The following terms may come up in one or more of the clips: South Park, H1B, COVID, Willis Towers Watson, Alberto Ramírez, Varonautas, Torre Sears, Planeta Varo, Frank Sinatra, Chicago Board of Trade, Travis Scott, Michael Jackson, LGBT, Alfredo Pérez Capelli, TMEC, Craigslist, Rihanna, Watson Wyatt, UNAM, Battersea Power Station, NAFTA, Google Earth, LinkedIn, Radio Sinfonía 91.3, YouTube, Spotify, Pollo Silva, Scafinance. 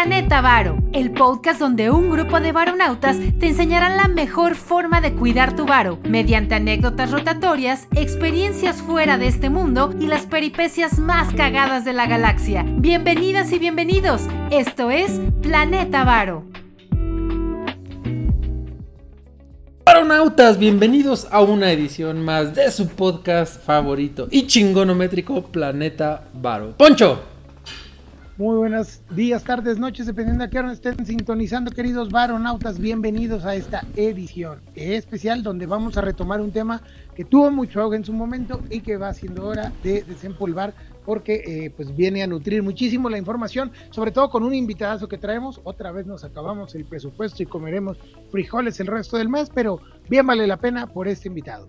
Planeta Varo, el podcast donde un grupo de varonautas te enseñarán la mejor forma de cuidar tu varo, mediante anécdotas rotatorias, experiencias fuera de este mundo y las peripecias más cagadas de la galaxia. Bienvenidas y bienvenidos, esto es Planeta Varo. Varonautas, bienvenidos a una edición más de su podcast favorito y chingonométrico Planeta Varo. ¡Poncho! Muy buenos días, tardes, noches, dependiendo a qué hora estén sintonizando, queridos varonautas, bienvenidos a esta edición especial donde vamos a retomar un tema que tuvo mucho auge en su momento y que va siendo hora de desempolvar porque pues viene a nutrir muchísimo la información, sobre todo con un invitadazo que traemos. Otra vez nos acabamos el presupuesto y comeremos frijoles el resto del mes, pero bien vale la pena por este invitado.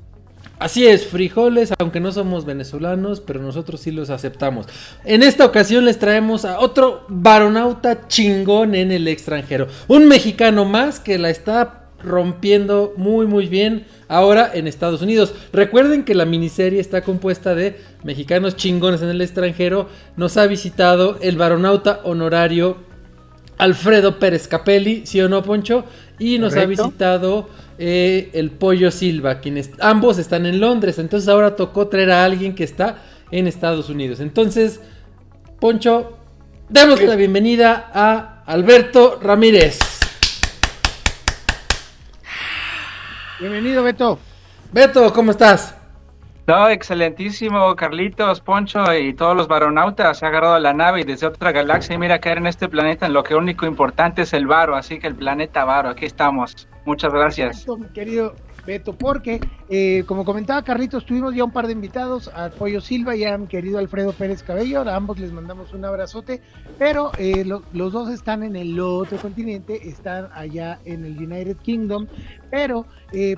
Así es, frijoles, aunque no somos venezolanos, pero nosotros sí los aceptamos. En esta ocasión les traemos a otro varonauta chingón en el extranjero. Un mexicano más que la está rompiendo muy bien ahora en Estados Unidos. Recuerden que la miniserie está compuesta de mexicanos chingones en el extranjero. Nos ha visitado el varonauta honorario Alfredo Pérez Capelli, ¿sí o no, Poncho? Y nos Correcto. Ha visitado el Pollo Silva, quienes ambos están en Londres. Entonces ahora tocó traer a alguien que está en Estados Unidos. Entonces, Poncho, damos la bienvenida a Alberto Ramírez. Bienvenido, Beto. Beto, ¿cómo estás? No, excelentísimo, Carlitos, Poncho y todos los varonautas. Se ha agarrado a la nave y desde otra galaxia. Y mira, caer en este planeta en lo que único importante es el varo. Así que el planeta varo, aquí estamos. Muchas gracias. Exacto, mi querido Beto, porque como comentaba Carlitos, tuvimos ya un par de invitados, a Pollo Silva y a mi querido Alfredo Pérez Cabello. A ambos les mandamos un abrazote, pero los dos están en el otro continente, están allá en el United Kingdom, pero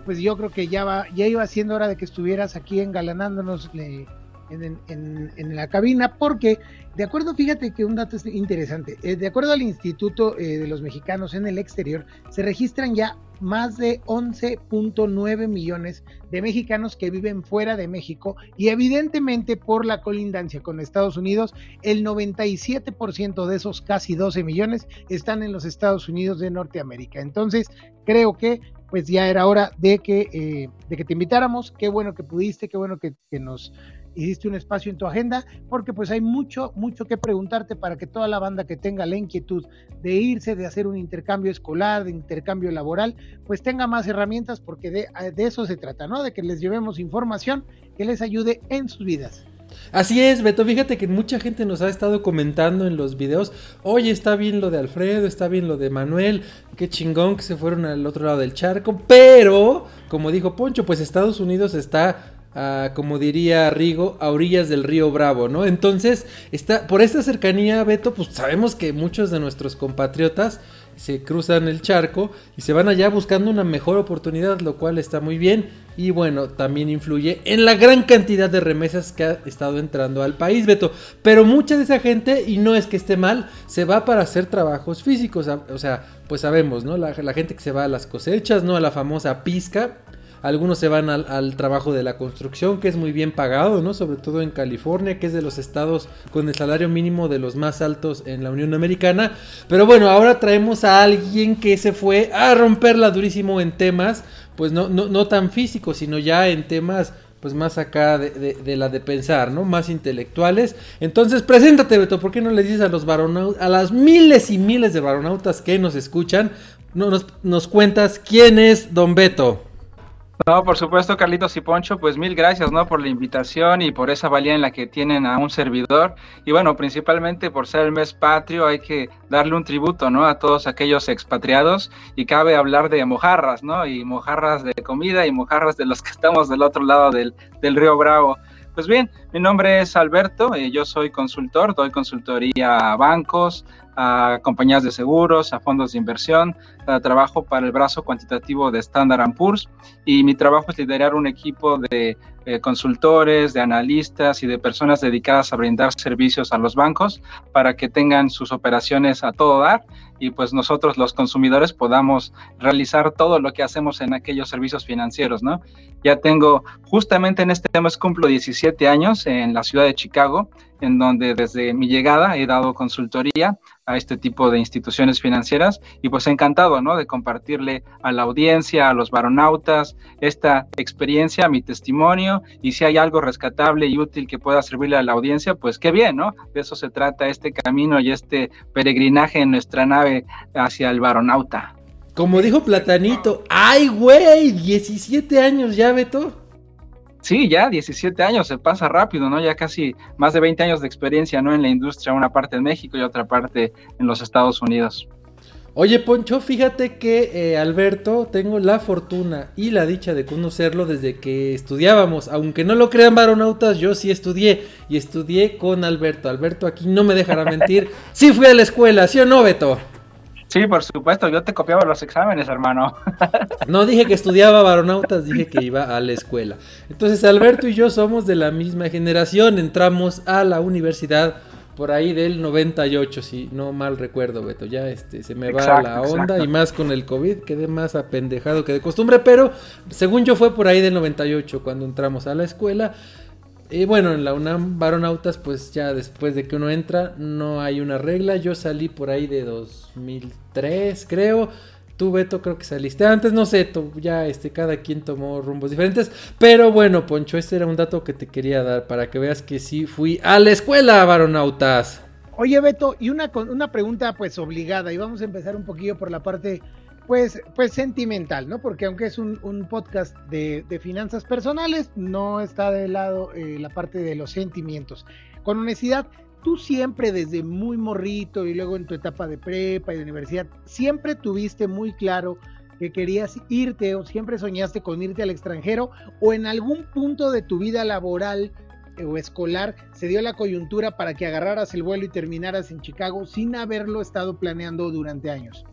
pues yo creo que ya iba siendo hora de que estuvieras aquí engalanándonos en la cabina, porque de acuerdo, fíjate que un dato es interesante, de acuerdo al Instituto de los Mexicanos en el Exterior, se registran ya más de 11.9 millones de mexicanos que viven fuera de México y evidentemente por la colindancia con Estados Unidos, el 97% de esos casi 12 millones están en los Estados Unidos de Norteamérica. Entonces, creo que pues ya era hora de que te invitáramos. Qué bueno que pudiste, qué bueno que nos hiciste un espacio en tu agenda, porque pues hay mucho que preguntarte para que toda la banda que tenga la inquietud de irse, de hacer un intercambio escolar, de intercambio laboral, pues tenga más herramientas, porque de eso se trata, ¿no? De que les llevemos información que les ayude en sus vidas. Así es, Beto, fíjate que mucha gente nos ha estado comentando en los videos, oye, está bien lo de Alfredo, está bien lo de Manuel, qué chingón que se fueron al otro lado del charco, pero, como dijo Poncho, pues Estados Unidos está, como diría Rigo, a orillas del río Bravo, ¿no? Entonces, por esta cercanía, Beto, pues sabemos que muchos de nuestros compatriotas se cruzan el charco y se van allá buscando una mejor oportunidad, lo cual está muy bien y bueno, también influye en la gran cantidad de remesas que ha estado entrando al país, Beto, pero mucha de esa gente, y no es que esté mal, se va para hacer trabajos físicos, o sea, pues sabemos, ¿no? La gente que se va a las cosechas, ¿no? A la famosa pizca. Algunos se van al trabajo de la construcción, que es muy bien pagado, ¿no? Sobre todo en California, que es de los estados con el salario mínimo de los más altos en la Unión Americana. Pero bueno, ahora traemos a alguien que se fue a romperla durísimo en temas, pues no tan físicos, sino ya en temas pues más acá de la de pensar, ¿no? Más intelectuales. Entonces, preséntate, Beto, ¿por qué no le dices a los varonautas, a las miles y miles de varonautas que nos escuchan, nos cuentas quién es don Beto? No, por supuesto, Carlitos y Poncho, pues mil gracias, ¿no? Por la invitación y por esa valía en la que tienen a un servidor. Y bueno, principalmente por ser el mes patrio hay que darle un tributo, ¿no? A todos aquellos expatriados, y cabe hablar de mojarras, ¿no? Y mojarras de comida y mojarras de los que estamos del otro lado del río Bravo. Pues bien, mi nombre es Alberto, yo soy consultor, doy consultoría a bancos, a compañías de seguros, a fondos de inversión, trabajo para el brazo cuantitativo de Standard & Poor's y mi trabajo es liderar un equipo de consultores, de analistas y de personas dedicadas a brindar servicios a los bancos para que tengan sus operaciones a todo dar y pues nosotros los consumidores podamos realizar todo lo que hacemos en aquellos servicios financieros, ¿no? Ya tengo, justamente en este mes cumplo 17 años años en la ciudad de Chicago, en donde desde mi llegada he dado consultoría a este tipo de instituciones financieras y pues encantado, ¿no?, de compartirle a la audiencia, a los varonautas, esta experiencia, mi testimonio, y si hay algo rescatable y útil que pueda servirle a la audiencia, pues qué bien, ¿no? De eso se trata este camino y este peregrinaje en nuestra nave hacia el varonauta. Como dijo Platanito, ¡ay, güey! 17 años ya, Beto. Sí, ya 17 años, se pasa rápido, ¿no? Ya casi más de 20 años de experiencia, ¿no?, en la industria, una parte en México y otra parte en los Estados Unidos. Oye, Poncho, fíjate que Alberto, tengo la fortuna y la dicha de conocerlo desde que estudiábamos. Aunque no lo crean, varonautas, yo sí estudié, y estudié con Alberto. Alberto aquí no me dejará mentir, sí fui a la escuela, ¿sí o no, Beto? Sí, por supuesto, yo te copiaba los exámenes, hermano. No dije que estudiaba varonautas, dije que iba a la escuela. Entonces, Alberto y yo somos de la misma generación, entramos a la universidad por ahí del 98, si no mal recuerdo, Beto. Ya se me va la onda, exacto. Y más con el COVID, quedé más apendejado que de costumbre, pero según yo fue por ahí del 98 cuando entramos a la escuela. Y bueno, en la UNAM, varonautas, pues ya después de que uno entra, no hay una regla. Yo salí por ahí de 2003, creo. Tú, Beto, creo que saliste antes, no sé, ya cada quien tomó rumbos diferentes. Pero bueno, Poncho, este era un dato que te quería dar para que veas que sí fui a la escuela, varonautas. Oye, Beto, y una pregunta pues obligada, y vamos a empezar un poquillo por la parte pues sentimental, ¿no? Porque aunque es un podcast de finanzas personales, no está de lado la parte de los sentimientos. Con honestidad, tú siempre desde muy morrito y luego en tu etapa de prepa y de universidad, ¿siempre tuviste muy claro que querías irte o siempre soñaste con irte al extranjero? ¿O en algún punto de tu vida laboral o escolar se dio la coyuntura para que agarraras el vuelo y terminaras en Chicago sin haberlo estado planeando durante años?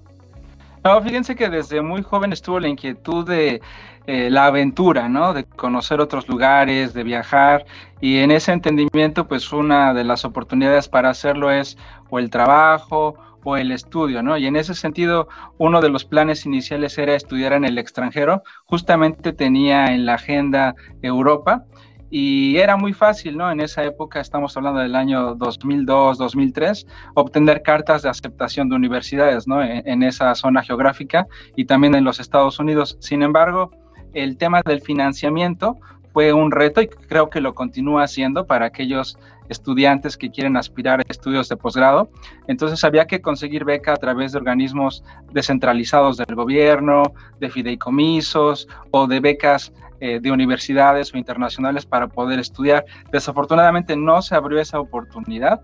No, fíjense que desde muy joven estuvo la inquietud de la aventura, ¿no? De conocer otros lugares, de viajar, y en ese entendimiento, pues una de las oportunidades para hacerlo es o el trabajo o el estudio, ¿no? Y en ese sentido, uno de los planes iniciales era estudiar en el extranjero. Justamente tenía en la agenda Europa. Y era muy fácil, ¿no? En esa época, estamos hablando del año 2002, 2003, obtener cartas de aceptación de universidades, ¿no? En esa zona geográfica y también en los Estados Unidos. Sin embargo, el tema del financiamiento fue un reto y creo que lo continúa haciendo para aquellos estudiantes que quieren aspirar a estudios de posgrado. Entonces había que conseguir beca a través de organismos descentralizados del gobierno, de fideicomisos o de becas de universidades o internacionales para poder estudiar. Desafortunadamente no se abrió esa oportunidad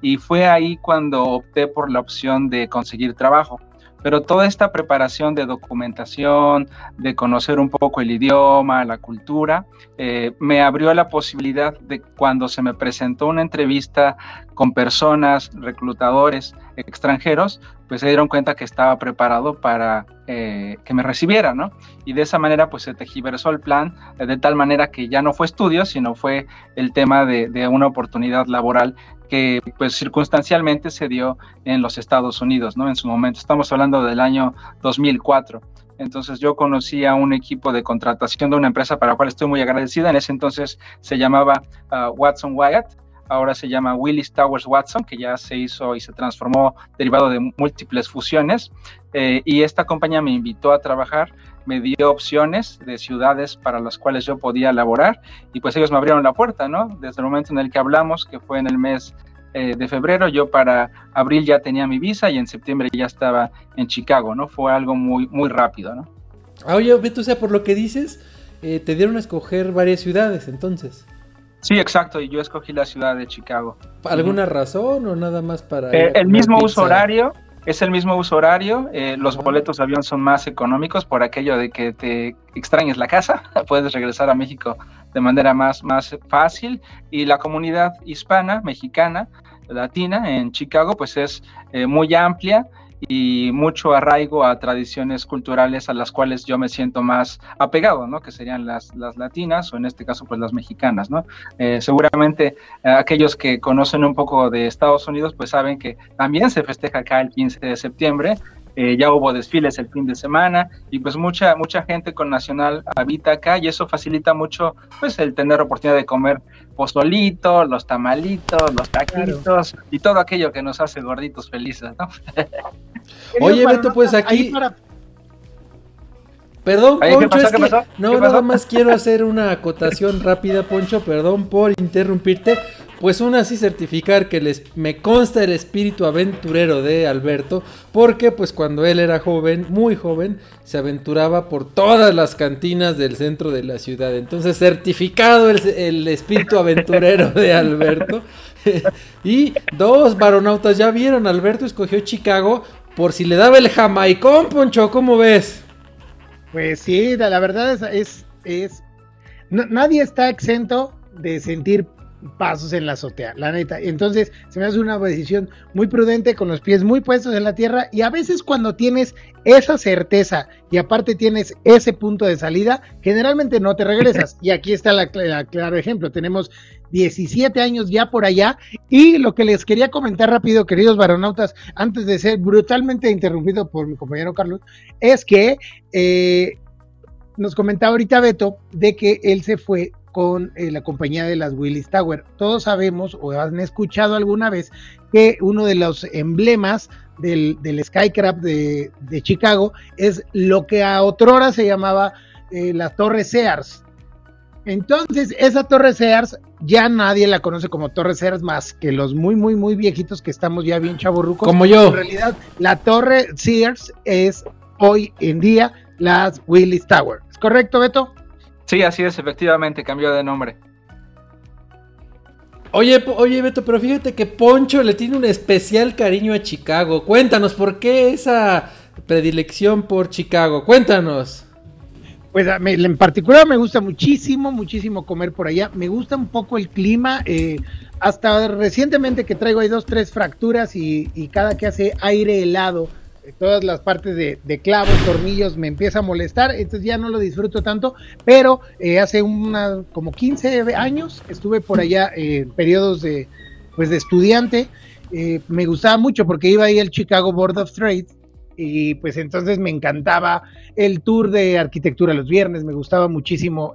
y fue ahí cuando opté por la opción de conseguir trabajo. Pero toda esta preparación de documentación, de conocer un poco el idioma, la cultura, me abrió la posibilidad de cuando se me presentó una entrevista con personas, reclutadores extranjeros, pues se dieron cuenta que estaba preparado para que me recibiera, ¿no? Y de esa manera pues se tergiversó el plan, de tal manera que ya no fue estudio, sino fue el tema de una oportunidad laboral que pues circunstancialmente se dio en los Estados Unidos, ¿no? En su momento, estamos hablando del año 2004. Entonces yo conocí a un equipo de contratación de una empresa para la cual estoy muy agradecida. En ese entonces se llamaba Watson Wyatt. Ahora se llama Willis Towers Watson, que ya se hizo y se transformó derivado de múltiples fusiones. Y esta compañía me invitó a trabajar, me dio opciones de ciudades para las cuales yo podía laborar y pues ellos me abrieron la puerta, ¿no? Desde el momento en el que hablamos, que fue en el mes de febrero, yo para abril ya tenía mi visa y en septiembre ya estaba en Chicago, ¿no? Fue algo muy, muy rápido, ¿no? Oye, Beto, o sea, por lo que dices, te dieron a escoger varias ciudades, entonces. Sí, exacto, y yo escogí la ciudad de Chicago. ¿Alguna razón o nada más para...? El mismo uso horario, los boletos de avión son más económicos por aquello de que te extrañes la casa, puedes regresar a México de manera más fácil, y la comunidad hispana, mexicana, latina en Chicago pues es muy amplia, y mucho arraigo a tradiciones culturales a las cuales yo me siento más apegado, ¿no? Que serían las latinas o en este caso pues las mexicanas, ¿no? Seguramente aquellos que conocen un poco de Estados Unidos pues saben que también se festeja acá el 15 de septiembre, ya hubo desfiles el fin de semana y pues mucha gente con Nacional habita acá y eso facilita mucho pues el tener oportunidad de comer pozolito, los tamalitos, los taquitos, claro, y todo aquello que nos hace gorditos felices, ¿no? Oye, Beto, pues aquí... Perdón, Poncho, es que no, nada más quiero hacer una acotación rápida, Poncho, perdón por interrumpirte, pues aún así certificar que me consta el espíritu aventurero de Alberto, porque pues cuando él era joven, muy joven, se aventuraba por todas las cantinas del centro de la ciudad, entonces certificado el espíritu aventurero de Alberto. Y dos varonautas, ya vieron, Alberto escogió Chicago por si le daba el jamaicón, Poncho, ¿cómo ves? Pues sí, la verdad es no, nadie está exento de sentir pasos en la azotea, la neta. Entonces se me hace una decisión muy prudente, con los pies muy puestos en la tierra, y a veces cuando tienes esa certeza y aparte tienes ese punto de salida, generalmente no te regresas, y aquí está el claro ejemplo. Tenemos 17 años ya por allá, y lo que les quería comentar rápido, queridos varonautas, antes de ser brutalmente interrumpido por mi compañero Carlos, es que nos comentaba ahorita Beto de que él se fue con la compañía de las Willis Towers. Todos sabemos o han escuchado alguna vez que uno de los emblemas del Skycraft de Chicago es lo que a otrora se llamaba la Torre Sears. Entonces esa Torre Sears ya nadie la conoce como Torre Sears más que los muy muy muy viejitos que estamos ya bien chavorrucos como yo. En realidad la Torre Sears es hoy en día las Willis Towers. ¿Es correcto, Beto? Sí, así es, efectivamente, cambió de nombre. Oye, Beto, pero fíjate que Poncho le tiene un especial cariño a Chicago. Cuéntanos, ¿por qué esa predilección por Chicago? Cuéntanos. Pues en particular me gusta muchísimo comer por allá. Me gusta un poco el clima. Hasta recientemente que traigo ahí 2-3 fracturas y cada que hace aire helado, todas las partes de clavos, tornillos me empieza a molestar, entonces ya no lo disfruto tanto, pero hace como 15 años estuve por allá en periodos de estudiante, me gustaba mucho porque iba ahí al Chicago Board of Trade y pues entonces me encantaba el tour de arquitectura los viernes, me gustaba muchísimo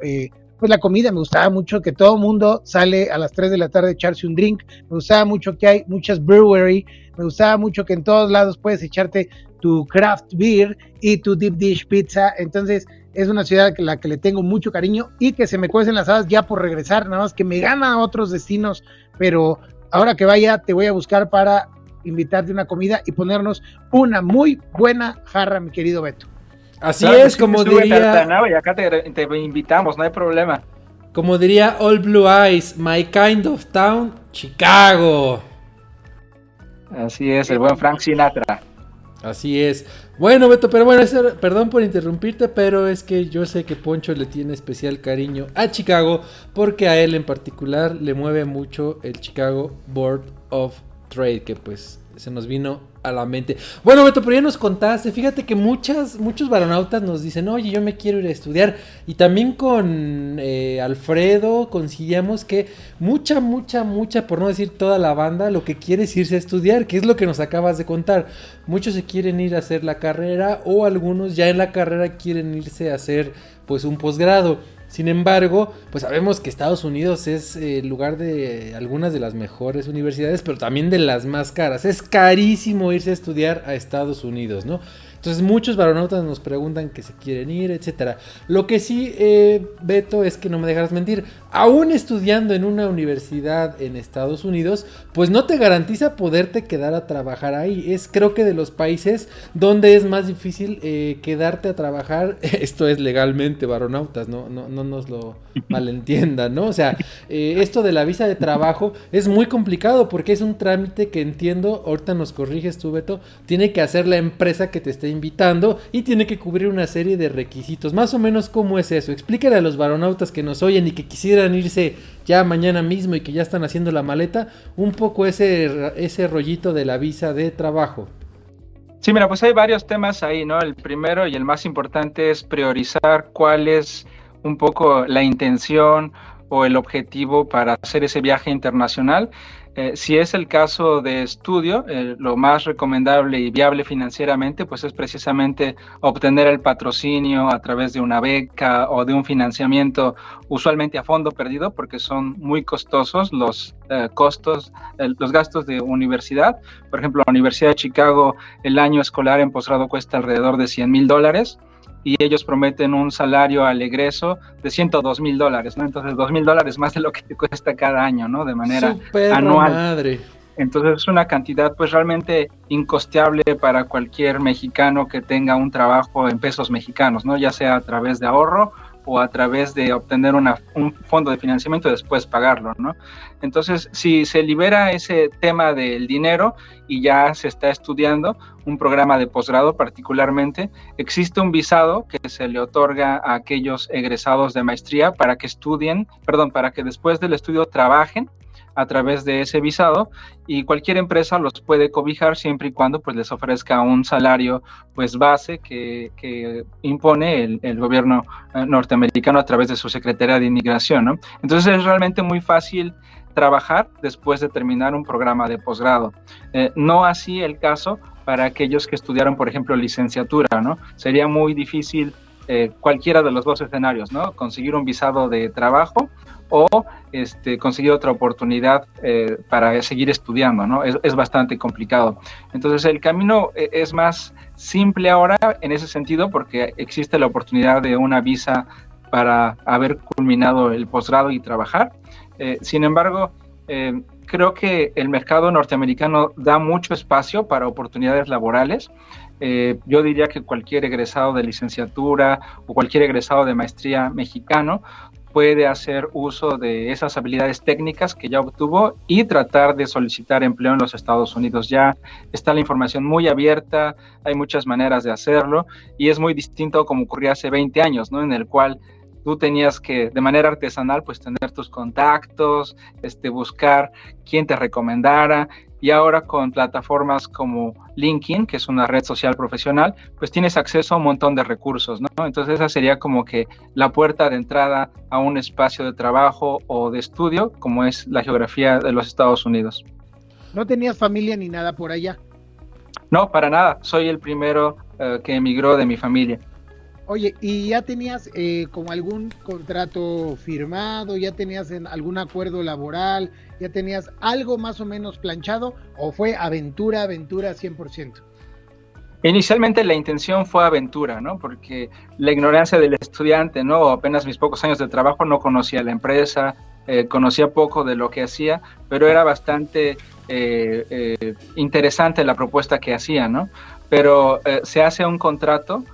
pues la comida, me gustaba mucho que todo mundo sale a las 3 de la tarde a echarse un drink, me gustaba mucho que hay muchas brewery, me gustaba mucho que en todos lados puedes echarte tu craft beer y tu deep dish pizza, entonces es una ciudad a la que le tengo mucho cariño y que se me cuecen las habas ya por regresar, nada más que me gana otros destinos, pero ahora que vaya te voy a buscar para invitarte una comida y ponernos una muy buena jarra, mi querido Beto. Así claro, es, como diría... Y acá te invitamos, no hay problema. Como diría All Blue Eyes, my kind of town, Chicago. Así es, el buen Frank Sinatra. Así es. Bueno, Beto, pero bueno, perdón por interrumpirte, pero es que yo sé que Poncho le tiene especial cariño a Chicago, porque a él en particular le mueve mucho el Chicago Board of Trade, que pues se nos vino a la mente. Bueno, Beto, pero ya nos contaste, fíjate que muchos varonautas nos dicen, oye, yo me quiero ir a estudiar, y también con Alfredo conseguíamos que mucha, por no decir toda la banda, lo que quiere es irse a estudiar, que es lo que nos acabas de contar. Muchos se quieren ir a hacer la carrera, o algunos ya en la carrera quieren irse a hacer pues un posgrado. Sin embargo, pues sabemos que Estados Unidos es el lugar de algunas de las mejores universidades, pero también de las más caras. Es carísimo irse a estudiar a Estados Unidos, ¿no? Entonces muchos varonautas nos preguntan que se quieren ir, etcétera. Lo que sí, Beto, es que no me dejarás mentir. Aún estudiando en una universidad en Estados Unidos, pues no te garantiza poderte quedar a trabajar ahí. Es creo que de los países donde es más difícil quedarte a trabajar. Esto es legalmente, varonautas, no nos lo malentiendan, ¿no? O sea, esto de la visa de trabajo es muy complicado porque es un trámite que entiendo, ahorita nos corriges tú, Beto, tiene que hacer la empresa que te esté invitando y tiene que cubrir una serie de requisitos. Más o menos, ¿cómo es eso? Explícale a los varonautas que nos oyen y que quisieran irse ya mañana mismo y que ya están haciendo la maleta, un poco ese rollito de la visa de trabajo. Sí, mira, pues hay varios temas ahí, ¿no? El primero y el más importante es priorizar cuál es un poco la intención o el objetivo para hacer ese viaje internacional. Si es el caso de estudio, lo más recomendable y viable financieramente, pues es precisamente obtener el patrocinio a través de una beca o de un financiamiento, usualmente a fondo perdido, porque son muy costosos los gastos de universidad. Por ejemplo, la Universidad de Chicago, el año escolar en posgrado cuesta alrededor de $100,000. Y ellos prometen un salario al egreso de $102,000, ¿no? Entonces, $2,000 más de lo que te cuesta cada año, ¿no? De manera anual. Madre. Entonces, es una cantidad, pues, realmente incosteable para cualquier mexicano que tenga un trabajo en pesos mexicanos, ¿no? Ya sea a través de ahorro o a través de obtener un fondo de financiamiento y después pagarlo, ¿no? Entonces, si se libera ese tema del dinero y ya se está estudiando un programa de posgrado particularmente, existe un visado que se le otorga a aquellos egresados de maestría para que para que después del estudio trabajen a través de ese visado, y cualquier empresa los puede cobijar siempre y cuando pues les ofrezca un salario pues base que impone el gobierno norteamericano a través de su Secretaría de Inmigración, ¿no? Entonces es realmente muy fácil trabajar después de terminar un programa de posgrado. No así el caso para aquellos que estudiaron, por ejemplo, licenciatura, ¿no? Sería muy difícil cualquiera de los dos escenarios, ¿no? Conseguir un visado de trabajo o conseguir otra oportunidad para seguir estudiando, ¿no? Es bastante complicado. Entonces, el camino es más simple ahora en ese sentido porque existe la oportunidad de una visa para haber culminado el posgrado y trabajar. Sin embargo, creo que el mercado norteamericano da mucho espacio para oportunidades laborales. Yo diría que cualquier egresado de licenciatura o cualquier egresado de maestría mexicano puede hacer uso de esas habilidades técnicas que ya obtuvo y tratar de solicitar empleo en los Estados Unidos. Ya está la información muy abierta, hay muchas maneras de hacerlo y es muy distinto como ocurría hace 20 años, ¿no? En el cual tú tenías que, de manera artesanal, pues tener tus contactos, buscar quién te recomendara. Y ahora con plataformas como LinkedIn, que es una red social profesional, pues tienes acceso a un montón de recursos, ¿no? Entonces esa sería como que la puerta de entrada a un espacio de trabajo o de estudio, como es la geografía de los Estados Unidos. ¿No tenías familia ni nada por allá? No, para nada. Soy el primero que emigró de mi familia. Oye, ¿y ya tenías como algún contrato firmado, ya tenías algún acuerdo laboral, ya tenías algo más o menos planchado o fue aventura 100%? Inicialmente la intención fue aventura, ¿no? Porque la ignorancia del estudiante, ¿no? Apenas mis pocos años de trabajo, no conocía la empresa, conocía poco de lo que hacía, pero era bastante interesante la propuesta que hacía, ¿no? Pero se hace un contrato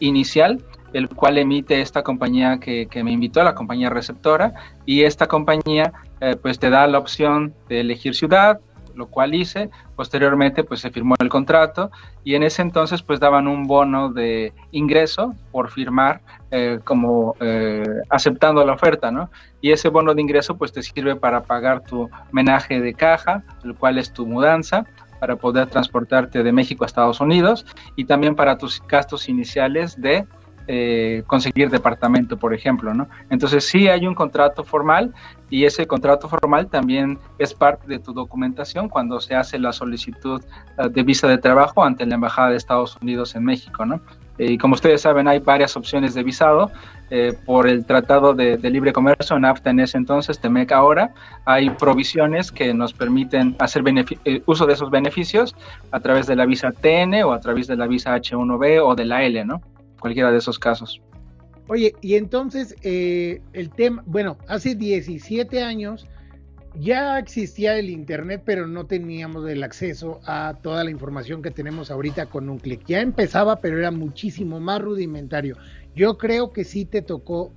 inicial, el cual emite esta compañía que me invitó, la compañía receptora, y esta compañía pues te da la opción de elegir ciudad, lo cual hice. Posteriormente pues se firmó el contrato y en ese entonces pues daban un bono de ingreso por firmar aceptando la oferta, ¿no? Y ese bono de ingreso pues te sirve para pagar tu menaje de caja, el cual es tu mudanza, para poder transportarte de México a Estados Unidos y también para tus gastos iniciales de conseguir departamento, por ejemplo, ¿no? Entonces sí hay un contrato formal y ese contrato formal también es parte de tu documentación cuando se hace la solicitud de visa de trabajo ante la Embajada de Estados Unidos en México, ¿no? Y como ustedes saben, hay varias opciones de visado por el Tratado de Libre Comercio, NAFTA en ese entonces, TMEC ahora. Hay provisiones que nos permiten hacer uso de esos beneficios a través de la visa TN o a través de la visa H1B o de la L, ¿no? Cualquiera de esos casos. Oye, y entonces el tema, bueno, hace 17 años ya existía el internet, pero no teníamos el acceso a toda la información que tenemos ahorita con un clic. Ya empezaba, pero era muchísimo más rudimentario. Yo creo que sí te tocó,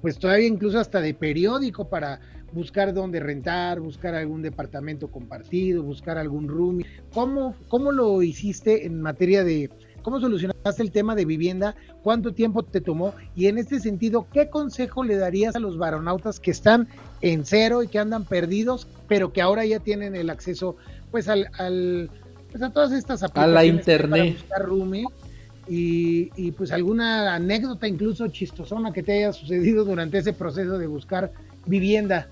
pues todavía incluso hasta de periódico para buscar dónde rentar, buscar algún departamento compartido, buscar algún roomie. ¿Cómo lo hiciste en materia de cómo solucionaste el tema de vivienda? ¿Cuánto tiempo te tomó? Y en este sentido, ¿qué consejo le darías a los varonautas que están en cero y que andan perdidos, pero que ahora ya tienen el acceso pues pues a todas estas aplicaciones, a la internet, para buscar roomie? Y pues alguna anécdota incluso chistosona que te haya sucedido durante ese proceso de buscar vivienda.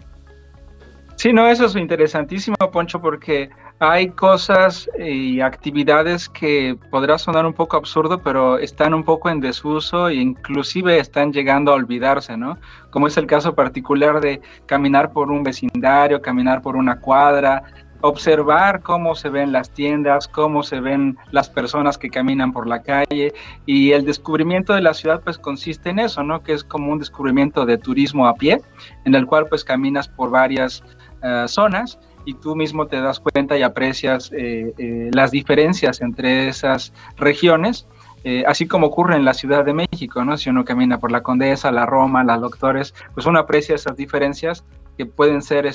Sí, no, eso es interesantísimo, Poncho, porque hay cosas y actividades que podrá sonar un poco absurdo, pero están un poco en desuso e inclusive están llegando a olvidarse, ¿no? Como es el caso particular de caminar por un vecindario, caminar por una cuadra, observar cómo se ven las tiendas, cómo se ven las personas que caminan por la calle, y el descubrimiento de la ciudad pues consiste en eso, ¿no? Que es como un descubrimiento de turismo a pie, en el cual pues caminas por varias zonas y tú mismo te das cuenta y aprecias las diferencias entre esas regiones, así como ocurre en la Ciudad de México, ¿no? Si uno camina por la Condesa, la Roma, las Doctores, pues uno aprecia esas diferencias que pueden ser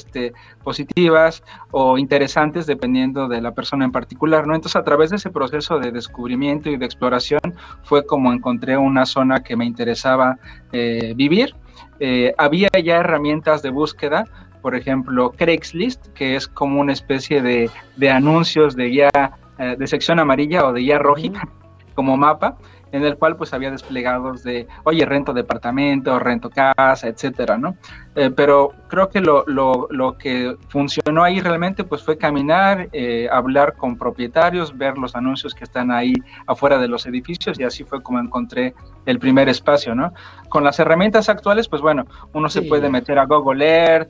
positivas o interesantes dependiendo de la persona en particular, ¿no? Entonces, a través de ese proceso de descubrimiento y de exploración fue como encontré una zona que me interesaba vivir. Había ya herramientas de búsqueda, por ejemplo, Craigslist, que es como una especie de anuncios de guía de sección amarilla o de guía rojita, como mapa, en el cual pues había desplegados de, oye, rento departamento, rento casa, etcétera, ¿no? Pero creo que lo que funcionó ahí realmente pues fue caminar, hablar con propietarios, ver los anuncios que están ahí afuera de los edificios, y así fue como encontré el primer espacio, ¿no? Con las herramientas actuales, pues bueno, uno se puede meter a Google Earth,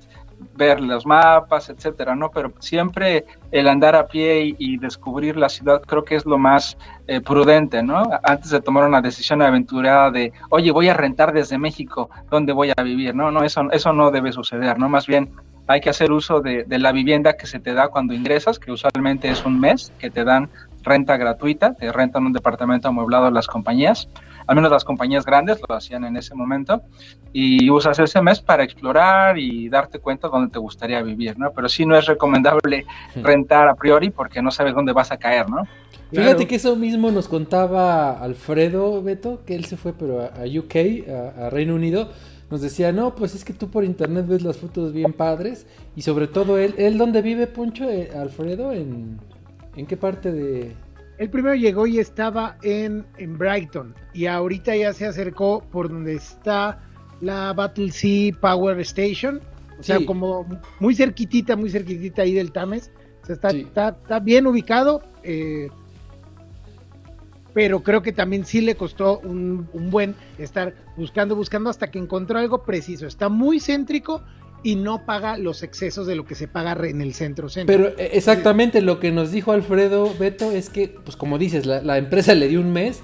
ver los mapas, etcétera, ¿no? Pero siempre el andar a pie y descubrir la ciudad creo que es lo más prudente, ¿no? Antes de tomar una decisión aventurada de, oye, voy a rentar desde México, ¿dónde voy a vivir? No, eso no debe suceder, ¿no? Más bien hay que hacer uso de la vivienda que se te da cuando ingresas, que usualmente es un mes, que te dan renta gratuita, te rentan un departamento amueblado las compañías, al menos las compañías grandes lo hacían en ese momento, y usas ese mes para explorar y darte cuenta dónde te gustaría vivir, ¿no? Pero sí no es recomendable rentar a priori porque no sabes dónde vas a caer, ¿no? Claro. Fíjate que eso mismo nos contaba Alfredo, Beto, que él se fue pero a UK, a Reino Unido. Nos decía, no, pues es que tú por internet ves las fotos bien padres, y sobre todo él ¿dónde vive, Poncho? Alfredo, ¿en qué parte de...? El primero llegó y estaba en Brighton, y ahorita ya se acercó por donde está la Battersea Power Station, o sea, como muy cerquitita ahí del Tames, o sea, está bien ubicado, pero creo que también sí le costó un buen estar buscando hasta que encontró algo preciso. Está muy céntrico y no paga los excesos de lo que se paga en el centro. Pero exactamente lo que nos dijo Alfredo, Beto, es que, pues como dices, la empresa le dio un mes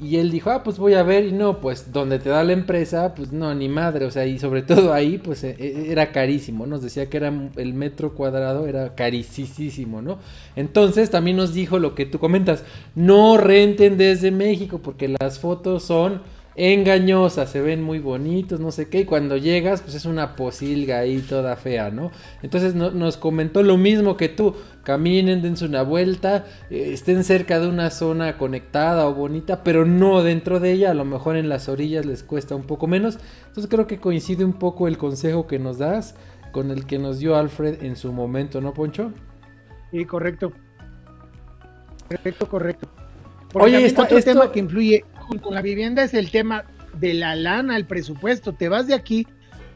y él dijo, pues voy a ver, y no, pues donde te da la empresa, pues no, ni madre, o sea, y sobre todo ahí, pues era carísimo, nos decía que el metro cuadrado era carísimo, ¿no? Entonces también nos dijo lo que tú comentas, no renten desde México porque las fotos son engañosas, se ven muy bonitos, no sé qué, y cuando llegas pues es una posilga ahí toda fea, ¿no? Entonces nos comentó lo mismo que tú, caminen, dense una vuelta, estén cerca de una zona conectada o bonita, pero no dentro de ella, a lo mejor en las orillas les cuesta un poco menos. Entonces creo que coincide un poco el consejo que nos das con el que nos dio Alfred en su momento, ¿no, Poncho? Sí, correcto. Porque oye, otro tema que influye con la vivienda es el tema de la lana, el presupuesto. Te vas de aquí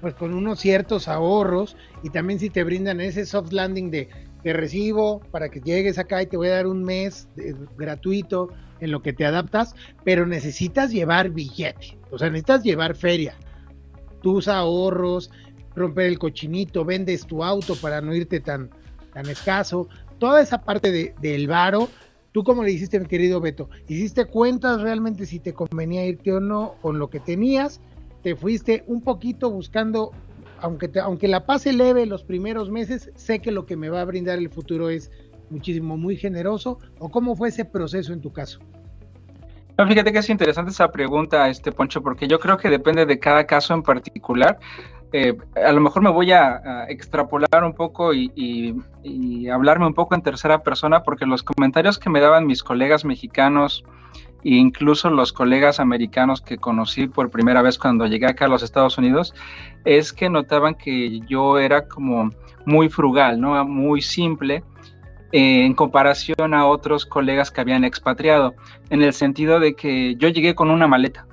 pues con unos ciertos ahorros, y también si te brindan ese soft landing de te recibo para que llegues acá y te voy a dar un mes gratuito en lo que te adaptas, pero necesitas llevar billete, o sea, necesitas llevar feria, tus ahorros, romper el cochinito, vendes tu auto para no irte tan escaso, toda esa parte del varo. ¿Tú cómo le hiciste, mi querido Beto? ¿Hiciste cuentas realmente si te convenía irte o no con lo que tenías? ¿Te fuiste un poquito buscando, aunque la pase leve los primeros meses, sé que lo que me va a brindar el futuro es muchísimo, muy generoso? ¿O cómo fue ese proceso en tu caso? No, fíjate que es interesante esa pregunta, Poncho, porque yo creo que depende de cada caso en particular. A lo mejor me voy a extrapolar un poco y hablarme un poco en tercera persona, porque los comentarios que me daban mis colegas mexicanos e incluso los colegas americanos que conocí por primera vez cuando llegué acá a los Estados Unidos es que notaban que yo era como muy frugal, ¿no? Muy simple en comparación a otros colegas que habían expatriado, en el sentido de que yo llegué con una maleta,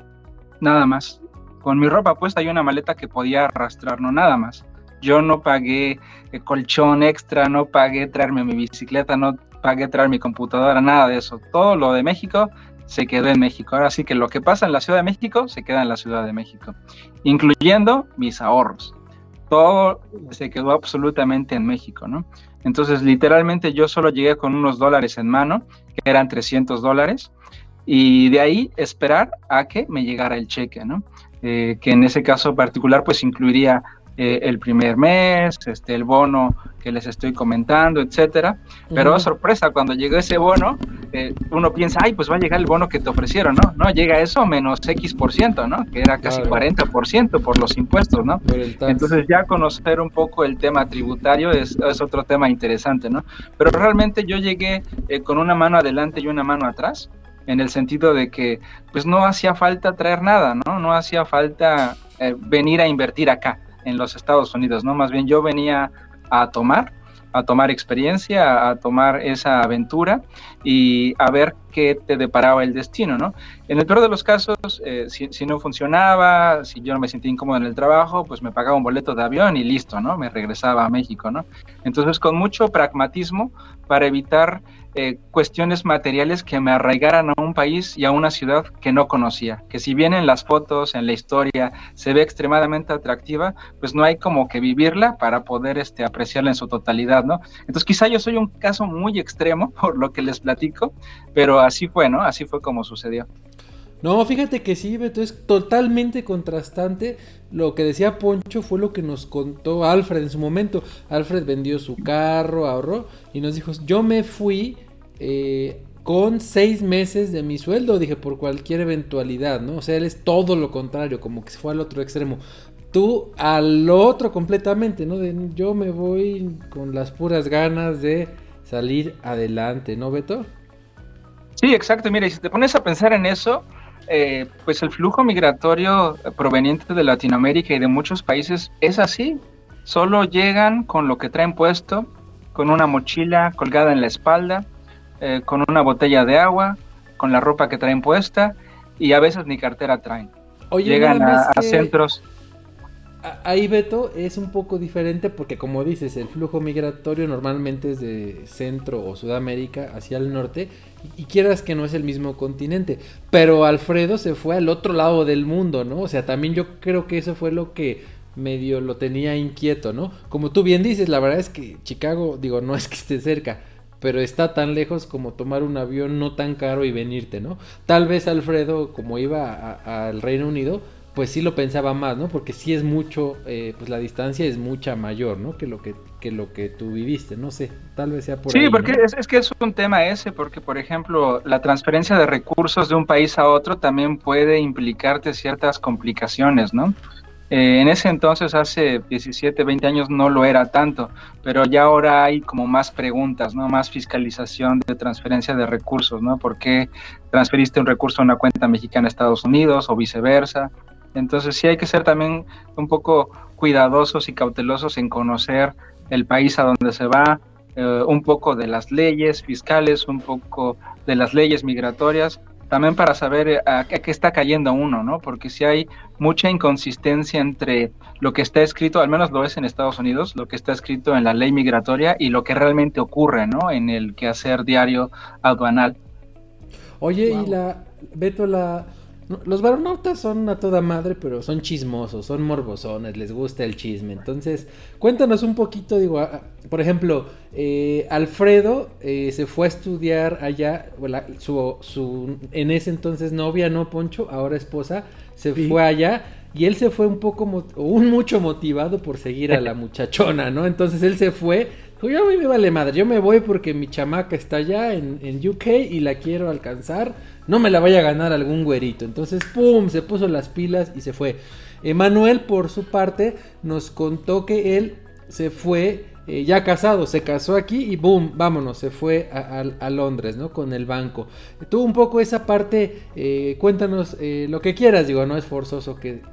nada más. Con mi ropa puesta y una maleta que podía arrastrar, no nada más. Yo no pagué colchón extra, no pagué traerme mi bicicleta, no pagué traer mi computadora, nada de eso. Todo lo de México se quedó en México. Ahora sí que lo que pasa en la Ciudad de México se queda en la Ciudad de México, incluyendo mis ahorros. Todo se quedó absolutamente en México, ¿no? Entonces, literalmente, yo solo llegué con unos dólares en mano, que eran $300, y de ahí esperar a que me llegara el cheque, ¿no? Que en ese caso particular, pues, incluiría el primer mes, el bono que les estoy comentando, etcétera. Pero, sorpresa, cuando llegó ese bono, uno piensa, ay, pues va a llegar el bono que te ofrecieron, ¿no? No, llega eso menos X%, ¿no? Que era casi 40% por los impuestos, ¿no? Entonces, ya conocer un poco el tema tributario es otro tema interesante, ¿no? Pero realmente yo llegué con una mano adelante y una mano atrás, en el sentido de que, pues, no hacía falta traer nada, ¿no? No hacía falta venir a invertir acá, en los Estados Unidos, ¿no? Más bien yo venía a tomar experiencia, a tomar esa aventura y a ver qué te deparaba el destino, ¿no? En el peor de los casos, si no funcionaba, si yo no me sentía incómodo en el trabajo, pues me pagaba un boleto de avión y listo, ¿no? Me regresaba a México, ¿no? Entonces, con mucho pragmatismo para evitar cuestiones materiales que me arraigaran a un país y a una ciudad que no conocía, que si bien en las fotos, en la historia, se ve extremadamente atractiva, pues no hay como que vivirla para poder apreciarla en su totalidad, ¿no? Entonces, quizá yo soy un caso muy extremo por lo que les platico, pero así fue, ¿no? Así fue como sucedió. No, fíjate que sí, Beto, es totalmente contrastante. Lo que decía Poncho fue lo que nos contó Alfred en su momento. Alfred vendió su carro, ahorró y nos dijo, yo me fui con 6 meses de mi sueldo, dije, por cualquier eventualidad, ¿no? O sea, él es todo lo contrario, como que se fue al otro extremo. Tú al otro completamente, ¿no? Yo me voy con las puras ganas de salir adelante, ¿no, Beto? Sí, exacto. Mira, y si te pones a pensar en eso, pues el flujo migratorio proveniente de Latinoamérica y de muchos países es así. Solo llegan con lo que traen puesto, con una mochila colgada en la espalda, con una botella de agua, con la ropa que traen puesta, y a veces ni cartera traen. Oye, llegan a centros. Ahí, Beto, es un poco diferente porque, como dices, el flujo migratorio normalmente es de Centro o Sudamérica hacia el norte, y quieras que no es el mismo continente, pero Alfredo se fue al otro lado del mundo, ¿no? O sea, también yo creo que eso fue lo que medio lo tenía inquieto, ¿no? Como tú bien dices, la verdad es que Chicago, digo, no es que esté cerca, pero está tan lejos como tomar un avión no tan caro y venirte, ¿no? Tal vez Alfredo, como iba al Reino Unido, pues sí lo pensaba más, ¿no? Porque sí es mucho, pues la distancia es mucha mayor, ¿no? Que lo que tú viviste, no sé, tal vez sea por ahí. Sí, porque, ¿no? es que es un tema porque, por ejemplo, la transferencia de recursos de un país a otro también puede implicarte ciertas complicaciones, ¿no? En ese entonces, hace 17, 20 años, no lo era tanto, pero ya ahora hay como más preguntas, ¿no? Más fiscalización de transferencia de recursos, ¿no? ¿Por qué transferiste un recurso a una cuenta mexicana a Estados Unidos o viceversa? Entonces sí hay que ser también un poco cuidadosos y cautelosos en conocer el país a donde se va, un poco de las leyes fiscales, un poco de las leyes migratorias, también para saber a qué está cayendo uno, ¿no? Porque sí hay mucha inconsistencia entre lo que está escrito, al menos lo es en Estados Unidos, lo que está escrito en la ley migratoria y lo que realmente ocurre, ¿no? En el quehacer diario aduanal. Oye, wow. Y los varonautas son a toda madre, pero son chismosos, son morbosones, les gusta el chisme. Entonces, cuéntanos un poquito, por ejemplo, Alfredo se fue a estudiar allá, su en ese entonces novia, ¿no, Poncho? Ahora esposa, se fue allá y él se fue un poco, mucho motivado por seguir a la muchachona, ¿no? Entonces él se fue, dijo, yo a mí me vale madre, yo me voy porque mi chamaca está allá en UK y la quiero alcanzar. No me la vaya a ganar algún güerito. Entonces, ¡pum!, se puso las pilas y se fue. Manuel, por su parte, nos contó que él se fue ya casado. Se casó aquí y ¡boom!, vámonos, se fue a Londres, ¿no? Con el banco. Tú un poco esa parte, cuéntanos lo que quieras. Digo, no es forzoso que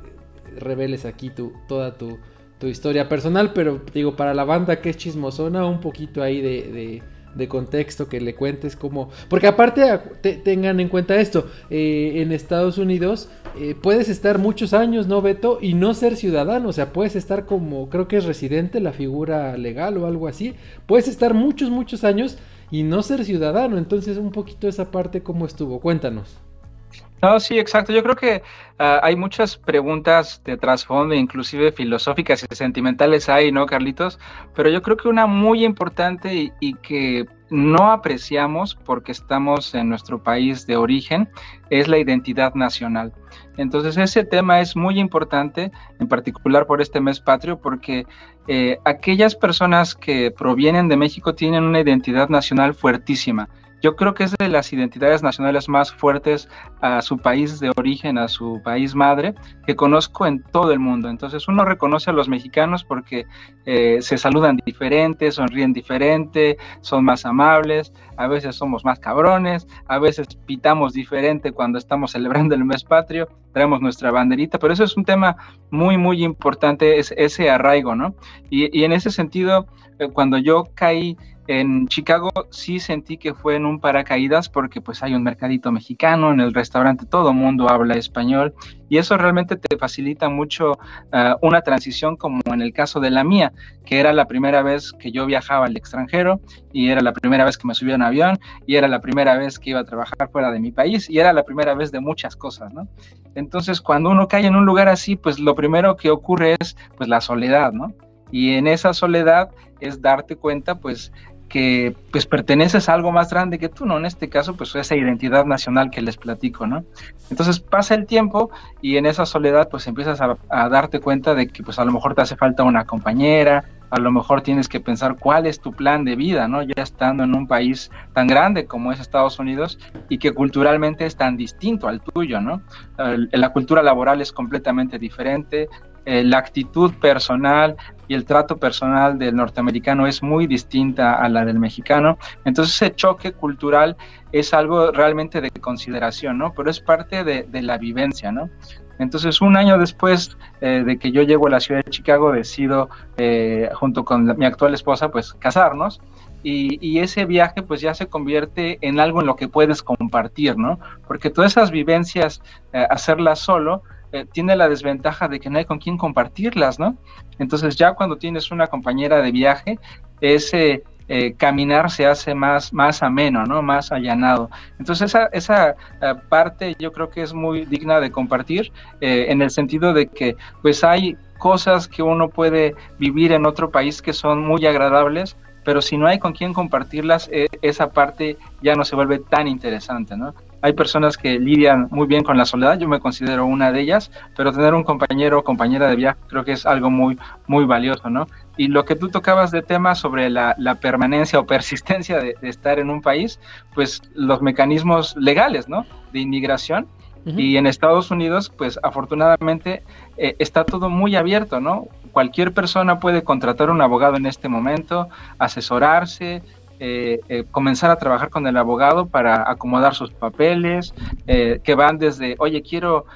reveles aquí toda tu historia personal, pero digo, para la banda que es chismosona, un poquito ahí de de contexto, que le cuentes cómo... Porque aparte, tengan en cuenta esto, en Estados Unidos puedes estar muchos años, ¿no, Beto? Y no ser ciudadano, o sea, puedes estar como, creo que es residente, la figura legal o algo así, puedes estar muchos, muchos años y no ser ciudadano. Entonces, un poquito esa parte, ¿cómo estuvo? Cuéntanos. No, sí, exacto. Yo creo que hay muchas preguntas de trasfondo, inclusive filosóficas y sentimentales hay, ¿no, Carlitos? Pero yo creo que una muy importante y que no apreciamos porque estamos en nuestro país de origen es la identidad nacional. Entonces, ese tema es muy importante, en particular por este mes patrio, porque aquellas personas que provienen de México tienen una identidad nacional fuertísima. Yo creo que es de las identidades nacionales más fuertes a su país de origen, a su país madre, que conozco en todo el mundo. Entonces uno reconoce a los mexicanos porque se saludan diferente, sonríen diferente, son más amables, a veces somos más cabrones, a veces pitamos diferente cuando estamos celebrando el mes patrio, traemos nuestra banderita, pero eso es un tema muy, muy importante, es ese arraigo, ¿no? Y en ese sentido, cuando yo caí en Chicago, sí sentí que fue en un paracaídas porque pues hay un mercadito mexicano, en el restaurante todo mundo habla español y eso realmente te facilita mucho una transición, como en el caso de la mía, que era la primera vez que yo viajaba al extranjero y era la primera vez que me subía a un avión y era la primera vez que iba a trabajar fuera de mi país y era la primera vez de muchas cosas, ¿no? Entonces cuando uno cae en un lugar así, pues lo primero que ocurre es pues la soledad, ¿no? Y en esa soledad es darte cuenta pues que pues perteneces a algo más grande que tú, ¿no? En este caso, pues esa identidad nacional que les platico, ¿no? Entonces pasa el tiempo y en esa soledad pues empiezas a darte cuenta de que pues a lo mejor te hace falta una compañera, a lo mejor tienes que pensar cuál es tu plan de vida, ¿no? Ya estando en un país tan grande como es Estados Unidos y que culturalmente es tan distinto al tuyo, ¿no? La cultura laboral es completamente diferente, la actitud personal y el trato personal del norteamericano es muy distinta a la del mexicano. Entonces ese choque cultural es algo realmente de consideración, ¿no? Pero es parte de la vivencia, ¿no? Entonces un año después de que yo llego a la ciudad de Chicago, decido junto con mi actual esposa pues casarnos. Y ese viaje pues ya se convierte en algo en lo que puedes compartir, ¿no? Porque todas esas vivencias, hacerlas solo, tiene la desventaja de que no hay con quién compartirlas, ¿no? Entonces ya cuando tienes una compañera de viaje, ese caminar se hace más ameno, ¿no? Más allanado. Entonces esa parte yo creo que es muy digna de compartir, en el sentido de que pues hay cosas que uno puede vivir en otro país que son muy agradables, pero si no hay con quién compartirlas, esa parte ya no se vuelve tan interesante, ¿no? Hay personas que lidian muy bien con la soledad, yo me considero una de ellas, pero tener un compañero o compañera de viaje creo que es algo muy, muy valioso, ¿no? Y lo que tú tocabas de tema sobre la permanencia o persistencia de estar en un país, pues los mecanismos legales, ¿no? De inmigración. Y en Estados Unidos, pues afortunadamente está todo muy abierto, ¿no? Cualquier persona puede contratar un abogado en este momento, asesorarse, comenzar a trabajar con el abogado para acomodar sus papeles, que van desde, oye, quiero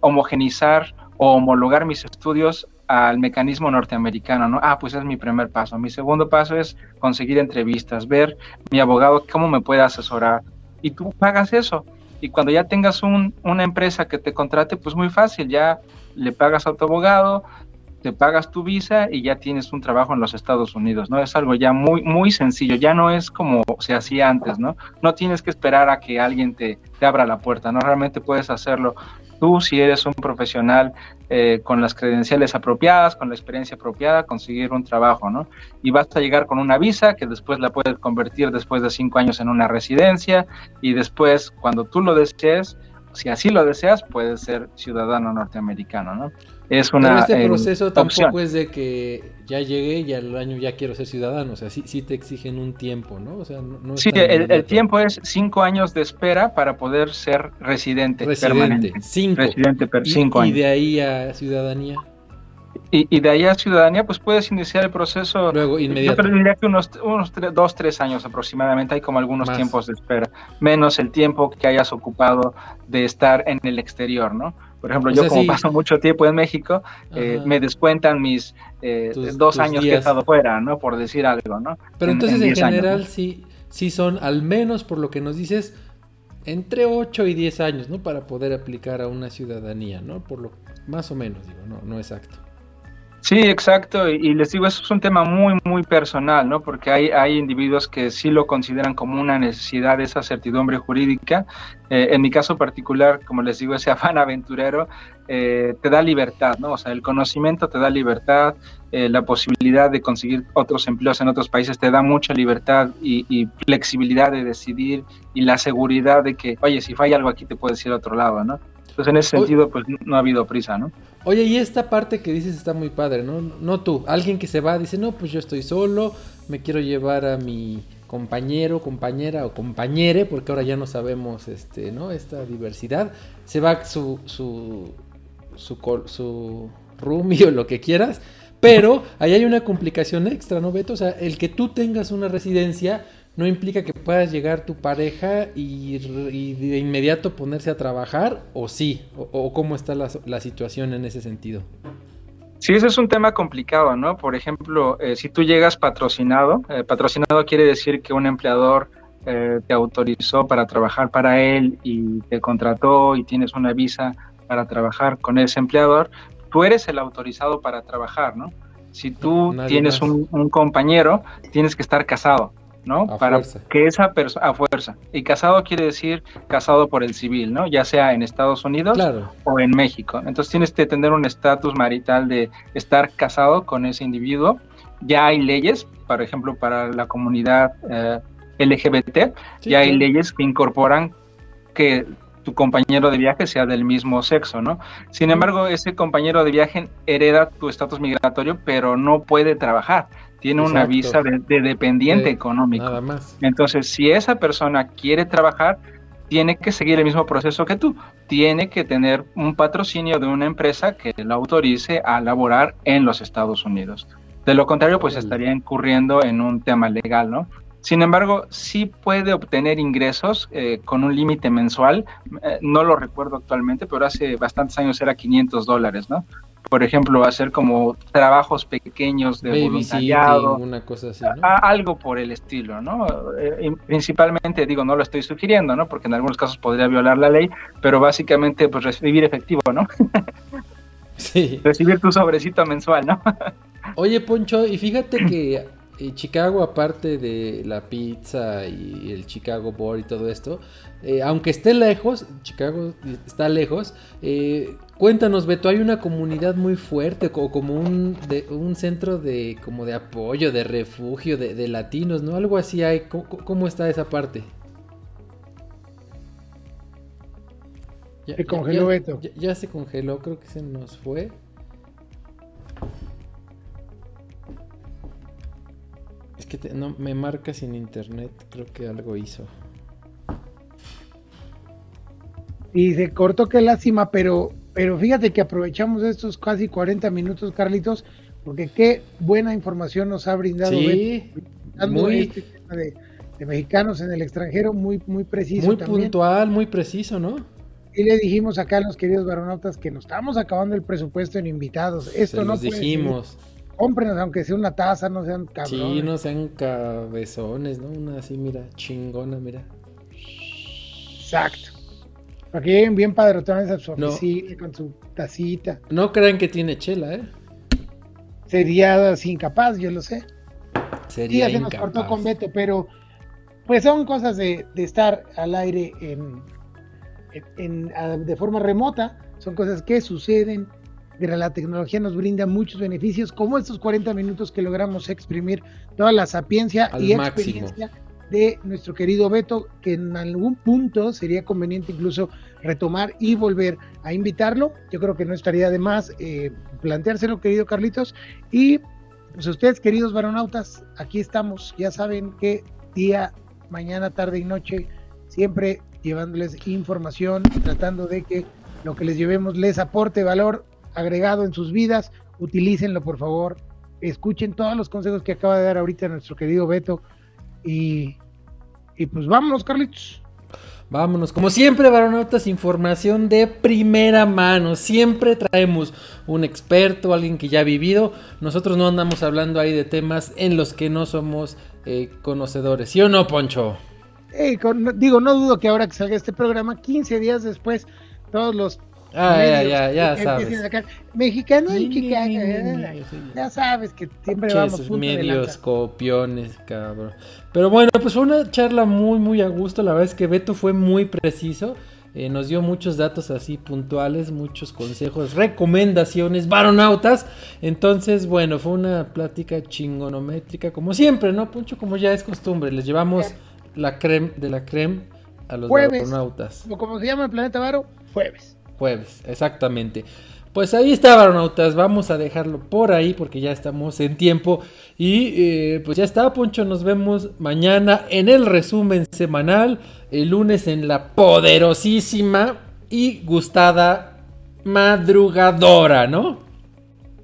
homogenizar o homologar mis estudios al mecanismo norteamericano, ¿no? Ah, pues es mi primer paso. Mi segundo paso es conseguir entrevistas, ver mi abogado cómo me puede asesorar. Y tú pagas eso. Y cuando ya tengas una empresa que te contrate, pues muy fácil, ya le pagas a tu abogado, te pagas tu visa y ya tienes un trabajo en los Estados Unidos, ¿no? Es algo ya muy, muy sencillo, ya no es como se hacía antes, ¿no? No tienes que esperar a que alguien te abra la puerta, ¿no? Realmente puedes hacerlo tú, si eres un profesional con las credenciales apropiadas, con la experiencia apropiada, conseguir un trabajo, ¿no? Y vas a llegar con una visa que después la puedes convertir después de 5 años en una residencia y después, cuando tú lo desees, si así lo deseas, puedes ser ciudadano norteamericano, ¿no? Es una, pero este proceso tampoco opción. Es de que ya llegué y al año ya quiero ser ciudadano, o sea, sí te exigen un tiempo, ¿no? O sea, no sí, el tiempo es 5 años de espera para poder ser residente permanente. 5. Residente por 5 años. Y de ahí a ciudadanía. Y de ahí a ciudadanía, pues puedes iniciar el proceso. Luego, inmediato. Yo diría que unos 2-3 años aproximadamente, hay como algunos más. Tiempos de espera, menos el tiempo que hayas ocupado de estar en el exterior, ¿no? Por ejemplo, o sea, yo como sí. Paso mucho tiempo en México, me descuentan mis 2 años días que he estado fuera, ¿no? Por decir algo, ¿no? Pero entonces en general años, ¿no? Sí, sí son, al menos por lo que nos dices, entre 8 y 10 años, ¿no? Para poder aplicar a una ciudadanía, ¿no? Por lo más o menos, digo, no exacto. Sí, exacto, y les digo, eso es un tema muy, muy personal, ¿no? Porque hay individuos que sí lo consideran como una necesidad, esa certidumbre jurídica. En mi caso particular, como les digo, ese afán aventurero te da libertad, ¿no? O sea, el conocimiento te da libertad, la posibilidad de conseguir otros empleos en otros países te da mucha libertad y flexibilidad de decidir, y la seguridad de que, oye, si falla algo aquí te puedes ir a otro lado, ¿no? Entonces, en ese sentido, pues no ha habido prisa, ¿no? Oye, y esta parte que dices está muy padre, ¿no? No tú, alguien que se va dice, no, pues yo estoy solo, me quiero llevar a mi compañero, compañera o compañere, porque ahora ya no sabemos, ¿no? Esta diversidad. Se va su roomie o lo que quieras, pero ahí hay una complicación extra, ¿no, Beto? O sea, el que tú tengas una residencia no implica que puedas llegar tu pareja y de inmediato ponerse a trabajar, ¿o sí? ¿O cómo está la situación en ese sentido? Sí, ese es un tema complicado, ¿no? Por ejemplo, si tú llegas patrocinado quiere decir que un empleador te autorizó para trabajar para él y te contrató y tienes una visa para trabajar con ese empleador, tú eres el autorizado para trabajar, ¿no? Si tú tienes un compañero, tienes que estar casado, ¿no? Para que esa persona a fuerza. Y casado quiere decir casado por el civil, ¿no? Ya sea en Estados Unidos, claro, o en México. Entonces tienes que tener un estatus marital de estar casado con ese individuo. Ya hay leyes, por ejemplo, para la comunidad LGBT, sí, ya hay leyes que incorporan que tu compañero de viaje sea del mismo sexo, ¿no? Sin embargo, ese compañero de viaje hereda tu estatus migratorio, pero no puede trabajar. Tiene, exacto, una visa de dependiente económico. Nada más. Entonces, si esa persona quiere trabajar, tiene que seguir el mismo proceso que tú. Tiene que tener un patrocinio de una empresa que lo autorice a laborar en los Estados Unidos. De lo contrario, pues estaría incurriendo en un tema legal, ¿no? Sin embargo, sí puede obtener ingresos con un límite mensual. No lo recuerdo actualmente, pero hace bastantes años era $500, ¿no? Por ejemplo, hacer como trabajos pequeños de voluntariado, una cosa así, ¿no? Algo por el estilo, ¿no? Principalmente, digo, no lo estoy sugiriendo, ¿no? Porque en algunos casos podría violar la ley, pero básicamente, pues, recibir efectivo, ¿no? Sí. Recibir tu sobrecito mensual, ¿no? Oye, Poncho, y fíjate que Chicago, aparte de la pizza y el Chicago Board y todo esto, aunque esté lejos, Chicago está lejos, cuéntanos, Beto, hay una comunidad muy fuerte, como un centro de como de apoyo, de refugio de latinos, ¿no? Algo así hay. ¿Cómo está esa parte? Se congeló, Beto. Ya se congeló, creo que se nos fue. Es que no me marca sin internet, creo que algo hizo. Y se cortó, qué lástima, pero fíjate que aprovechamos estos casi 40 minutos, Carlitos, porque qué buena información nos ha brindado. Sí, muy este tema de mexicanos en el extranjero, muy, muy preciso. Muy también puntual, muy preciso, ¿no? Y le dijimos acá a los queridos varonautas que nos estamos acabando el presupuesto en invitados. Esto se no los dijimos. Cómprenos, aunque sea una taza, no sean cabrones. Sí, no sean cabezones, ¿no? Una así, mira, chingona, mira. Exacto. Para que lleguen bien padrotones a su oficina, no, con su tacita. No crean que tiene chela, ¿eh? Sería incapaz, yo lo sé. Sería incapaz. Sí, ya se nos cortó con Beto, pero pues son cosas de estar al aire de forma remota. Son cosas que suceden. Pero la tecnología nos brinda muchos beneficios, como estos 40 minutos que logramos exprimir toda la sapiencia al y máximo experiencia de nuestro querido Beto, que en algún punto sería conveniente incluso retomar y volver a invitarlo. Yo creo que no estaría de más planteárselo, querido Carlitos. Y pues ustedes, queridos varonautas, aquí estamos. Ya saben que día, mañana, tarde y noche, siempre llevándoles información, tratando de que lo que les llevemos les aporte valor agregado en sus vidas. Utilícenlo, por favor. Escuchen todos los consejos que acaba de dar ahorita nuestro querido Beto. Y pues vámonos, Carlitos. Vámonos, como siempre, Varonautas, información de primera mano. Siempre traemos un experto, alguien que ya ha vivido. Nosotros no andamos hablando ahí de temas en los que no somos conocedores. ¿Sí o no, Poncho? Hey, no dudo que ahora que salga este programa, 15 días después, todos los... ya sabes. Mexicano y Chicago. Ya sabes que siempre vamos medios copiones, cabrón. Pero bueno, pues fue una charla muy, muy a gusto. La verdad es que Beto fue muy preciso. Nos dio muchos datos así puntuales, muchos consejos, recomendaciones, Varonautas. Entonces, bueno, fue una plática chingonométrica, como siempre, ¿no, Poncho? Como ya es costumbre, les llevamos la creme de la creme a los Varonautas. Como se llama el Planeta Varo, jueves, exactamente. Pues ahí está, Varonautas, vamos a dejarlo por ahí porque ya estamos en tiempo y pues ya está, Poncho, nos vemos mañana en el resumen semanal, el lunes en la poderosísima y gustada madrugadora, ¿no?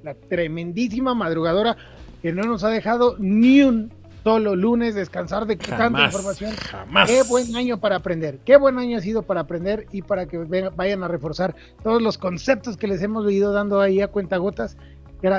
La tremendísima madrugadora que no nos ha dejado ni un solo lunes descansar de tanta información. Jamás. Qué buen año para aprender, qué buen año ha sido para aprender y para que vayan a reforzar todos los conceptos que les hemos ido dando ahí a cuentagotas.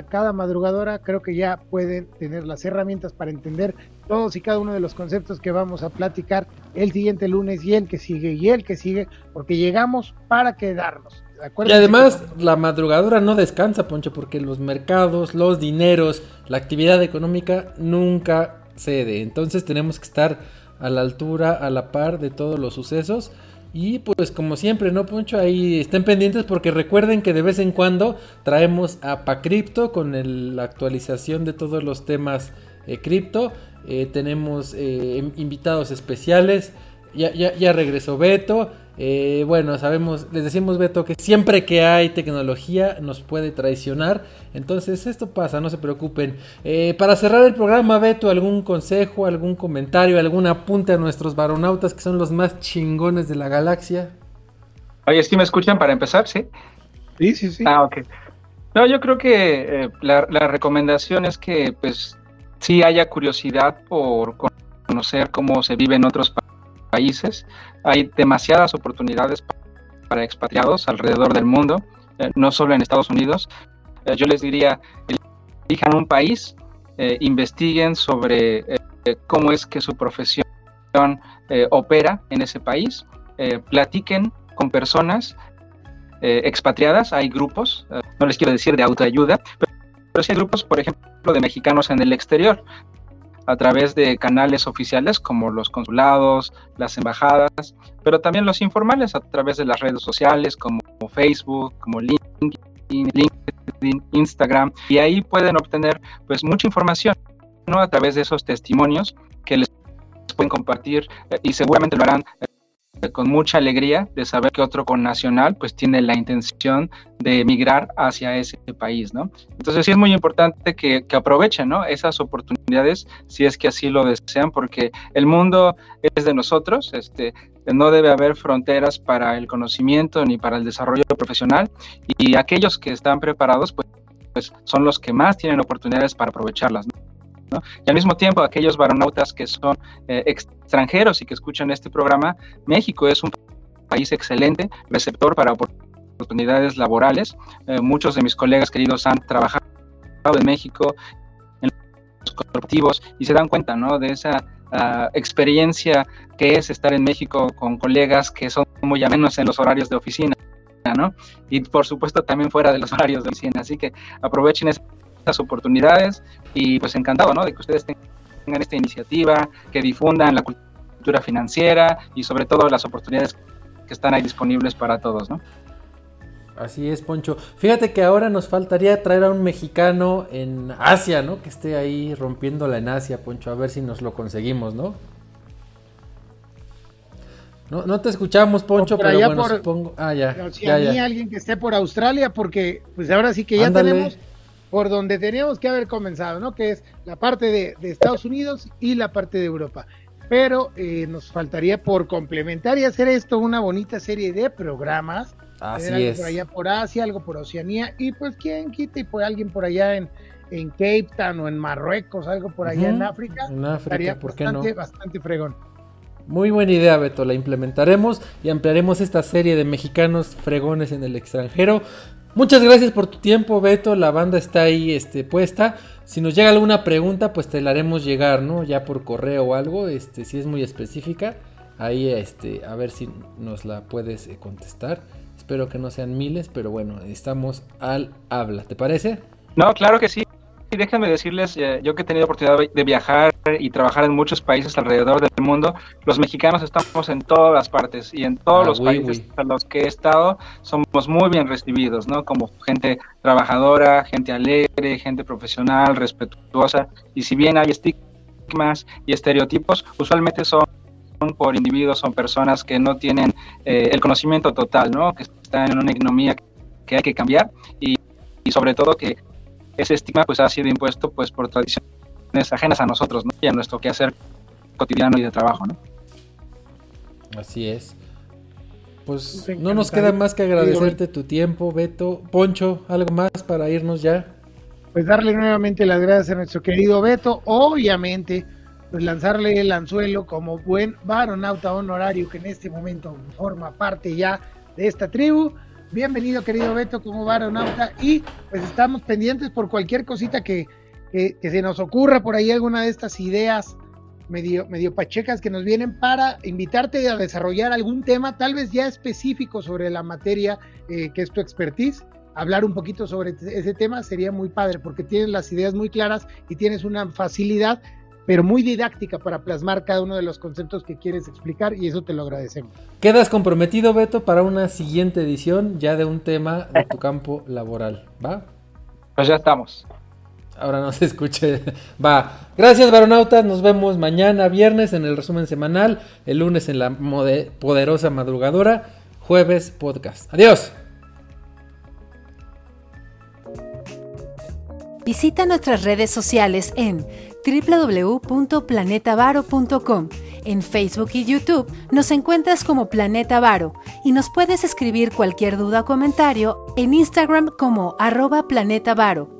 Cada madrugadora creo que ya pueden tener las herramientas para entender todos y cada uno de los conceptos que vamos a platicar el siguiente lunes y el que sigue porque llegamos para quedarnos. Y además la madrugadora no descansa, Poncho, porque los mercados, los dineros, la actividad económica nunca cede. Entonces tenemos que estar a la altura, a la par de todos los sucesos y pues como siempre, ¿no, Poncho? Ahí estén pendientes porque recuerden que de vez en cuando traemos a Pacripto con la actualización de todos los temas cripto, tenemos invitados especiales, ya regresó Beto, bueno, sabemos, les decimos, Beto, que siempre que hay tecnología nos puede traicionar, entonces esto pasa, no se preocupen. Para cerrar el programa, Beto, ¿algún consejo, algún comentario, algún apunte a nuestros Varonautas que son los más chingones de la galaxia? Oye, ¿sí me escuchan para empezar? ¿Sí? Sí. Ah, ok. No, yo creo que la recomendación es que, pues, sí haya curiosidad por conocer cómo se vive en otros países. Hay demasiadas oportunidades para expatriados alrededor del mundo, no solo en Estados Unidos. Yo les diría, elijan un país, investiguen sobre cómo es que su profesión opera en ese país, platiquen con personas expatriadas. Hay grupos, no les quiero decir de autoayuda, pero sí hay grupos, por ejemplo, de mexicanos en el exterior, a través de canales oficiales como los consulados, las embajadas, pero también los informales a través de las redes sociales como Facebook, como LinkedIn, Instagram, y ahí pueden obtener pues mucha información, ¿no? A través de esos testimonios que les pueden compartir y seguramente lo harán con mucha alegría de saber que otro connacional pues tiene la intención de emigrar hacia ese país, ¿no? Entonces sí es muy importante que aprovechen, ¿no?, esas oportunidades si es que así lo desean, porque el mundo es de nosotros, no debe haber fronteras para el conocimiento ni para el desarrollo profesional, y aquellos que están preparados pues son los que más tienen oportunidades para aprovecharlas, ¿no? ¿No? Y al mismo tiempo, aquellos Varonautas que son extranjeros y que escuchan este programa, México es un país excelente, receptor para oportunidades laborales. Muchos de mis colegas queridos han trabajado en México, en los corporativos, y se dan cuenta, ¿no?, de esa experiencia que es estar en México con colegas que son muy amenos en los horarios de oficina, ¿no? Y por supuesto también fuera de los horarios de oficina, así que aprovechen estas oportunidades y pues encantado, ¿no?, de que ustedes tengan esta iniciativa, que difundan la cultura financiera y sobre todo las oportunidades que están ahí disponibles para todos, ¿no? Así es, Poncho. Fíjate que ahora nos faltaría traer a un mexicano en Asia, ¿no?, que esté ahí rompiéndola en Asia, Poncho, a ver si nos lo conseguimos, ¿no? No te escuchamos, Poncho, pero bueno, supongo... Si a mí alguien que esté por Australia, porque pues ahora sí que ya tenemos... por donde teníamos que haber comenzado, ¿no?, que es la parte de Estados Unidos y la parte de Europa, pero nos faltaría por complementar y hacer esto una bonita serie de programas. Así es. Por allá por Asia, algo por Oceanía, y pues quién quita y por alguien por allá en Cape Town o en Marruecos, algo por allá en África, estaría ¿por qué bastante, no? bastante fregón. Muy buena idea, Beto, la implementaremos y ampliaremos esta serie de mexicanos fregones en el extranjero. Muchas gracias por tu tiempo, Beto, la banda está ahí puesta. Si nos llega alguna pregunta, pues te la haremos llegar, ¿no? Ya por correo o algo, si es muy específica, ahí a ver si nos la puedes contestar. Espero que no sean miles, pero bueno, estamos al habla, ¿te parece? No, claro que sí. Y déjenme decirles, yo que he tenido oportunidad de viajar y trabajar en muchos países alrededor del mundo, los mexicanos estamos en todas las partes y en todos los países a los que he estado somos muy bien recibidos, ¿no? Como gente trabajadora, gente alegre, gente profesional, respetuosa, y si bien hay estigmas y estereotipos, usualmente son por individuos, son personas que no tienen el conocimiento total, ¿no? Que están en una economía que hay que cambiar y sobre todo que ese estigma pues ha sido impuesto pues por tradiciones ajenas a nosotros, ¿no? Y a nuestro quehacer cotidiano y de trabajo, ¿no? Así es. Pues no nos queda más que agradecerte tu tiempo, Beto. Poncho, ¿algo más para irnos ya? Pues darle nuevamente las gracias a nuestro querido Beto, obviamente, pues lanzarle el anzuelo como buen varonauta honorario que en este momento forma parte ya de esta tribu. Bienvenido, querido Beto, como varonauta, y pues estamos pendientes por cualquier cosita que se nos ocurra por ahí, alguna de estas ideas medio pachecas que nos vienen para invitarte a desarrollar algún tema, tal vez ya específico sobre la materia que es tu expertise. Hablar un poquito sobre ese tema sería muy padre, porque tienes las ideas muy claras y tienes una facilidad, pero muy didáctica, para plasmar cada uno de los conceptos que quieres explicar, y eso te lo agradecemos. Quedas comprometido, Beto, para una siguiente edición ya de un tema de tu campo laboral, ¿va? Pues ya estamos. Ahora no se escuche. Va. Gracias, varonautas. Nos vemos mañana viernes en el resumen semanal, el lunes en la poderosa madrugadora, jueves podcast. Adiós. Visita nuestras redes sociales en www.planetavaro.com. En Facebook y YouTube nos encuentras como Planeta Varo y nos puedes escribir cualquier duda o comentario en Instagram como @planetavaro.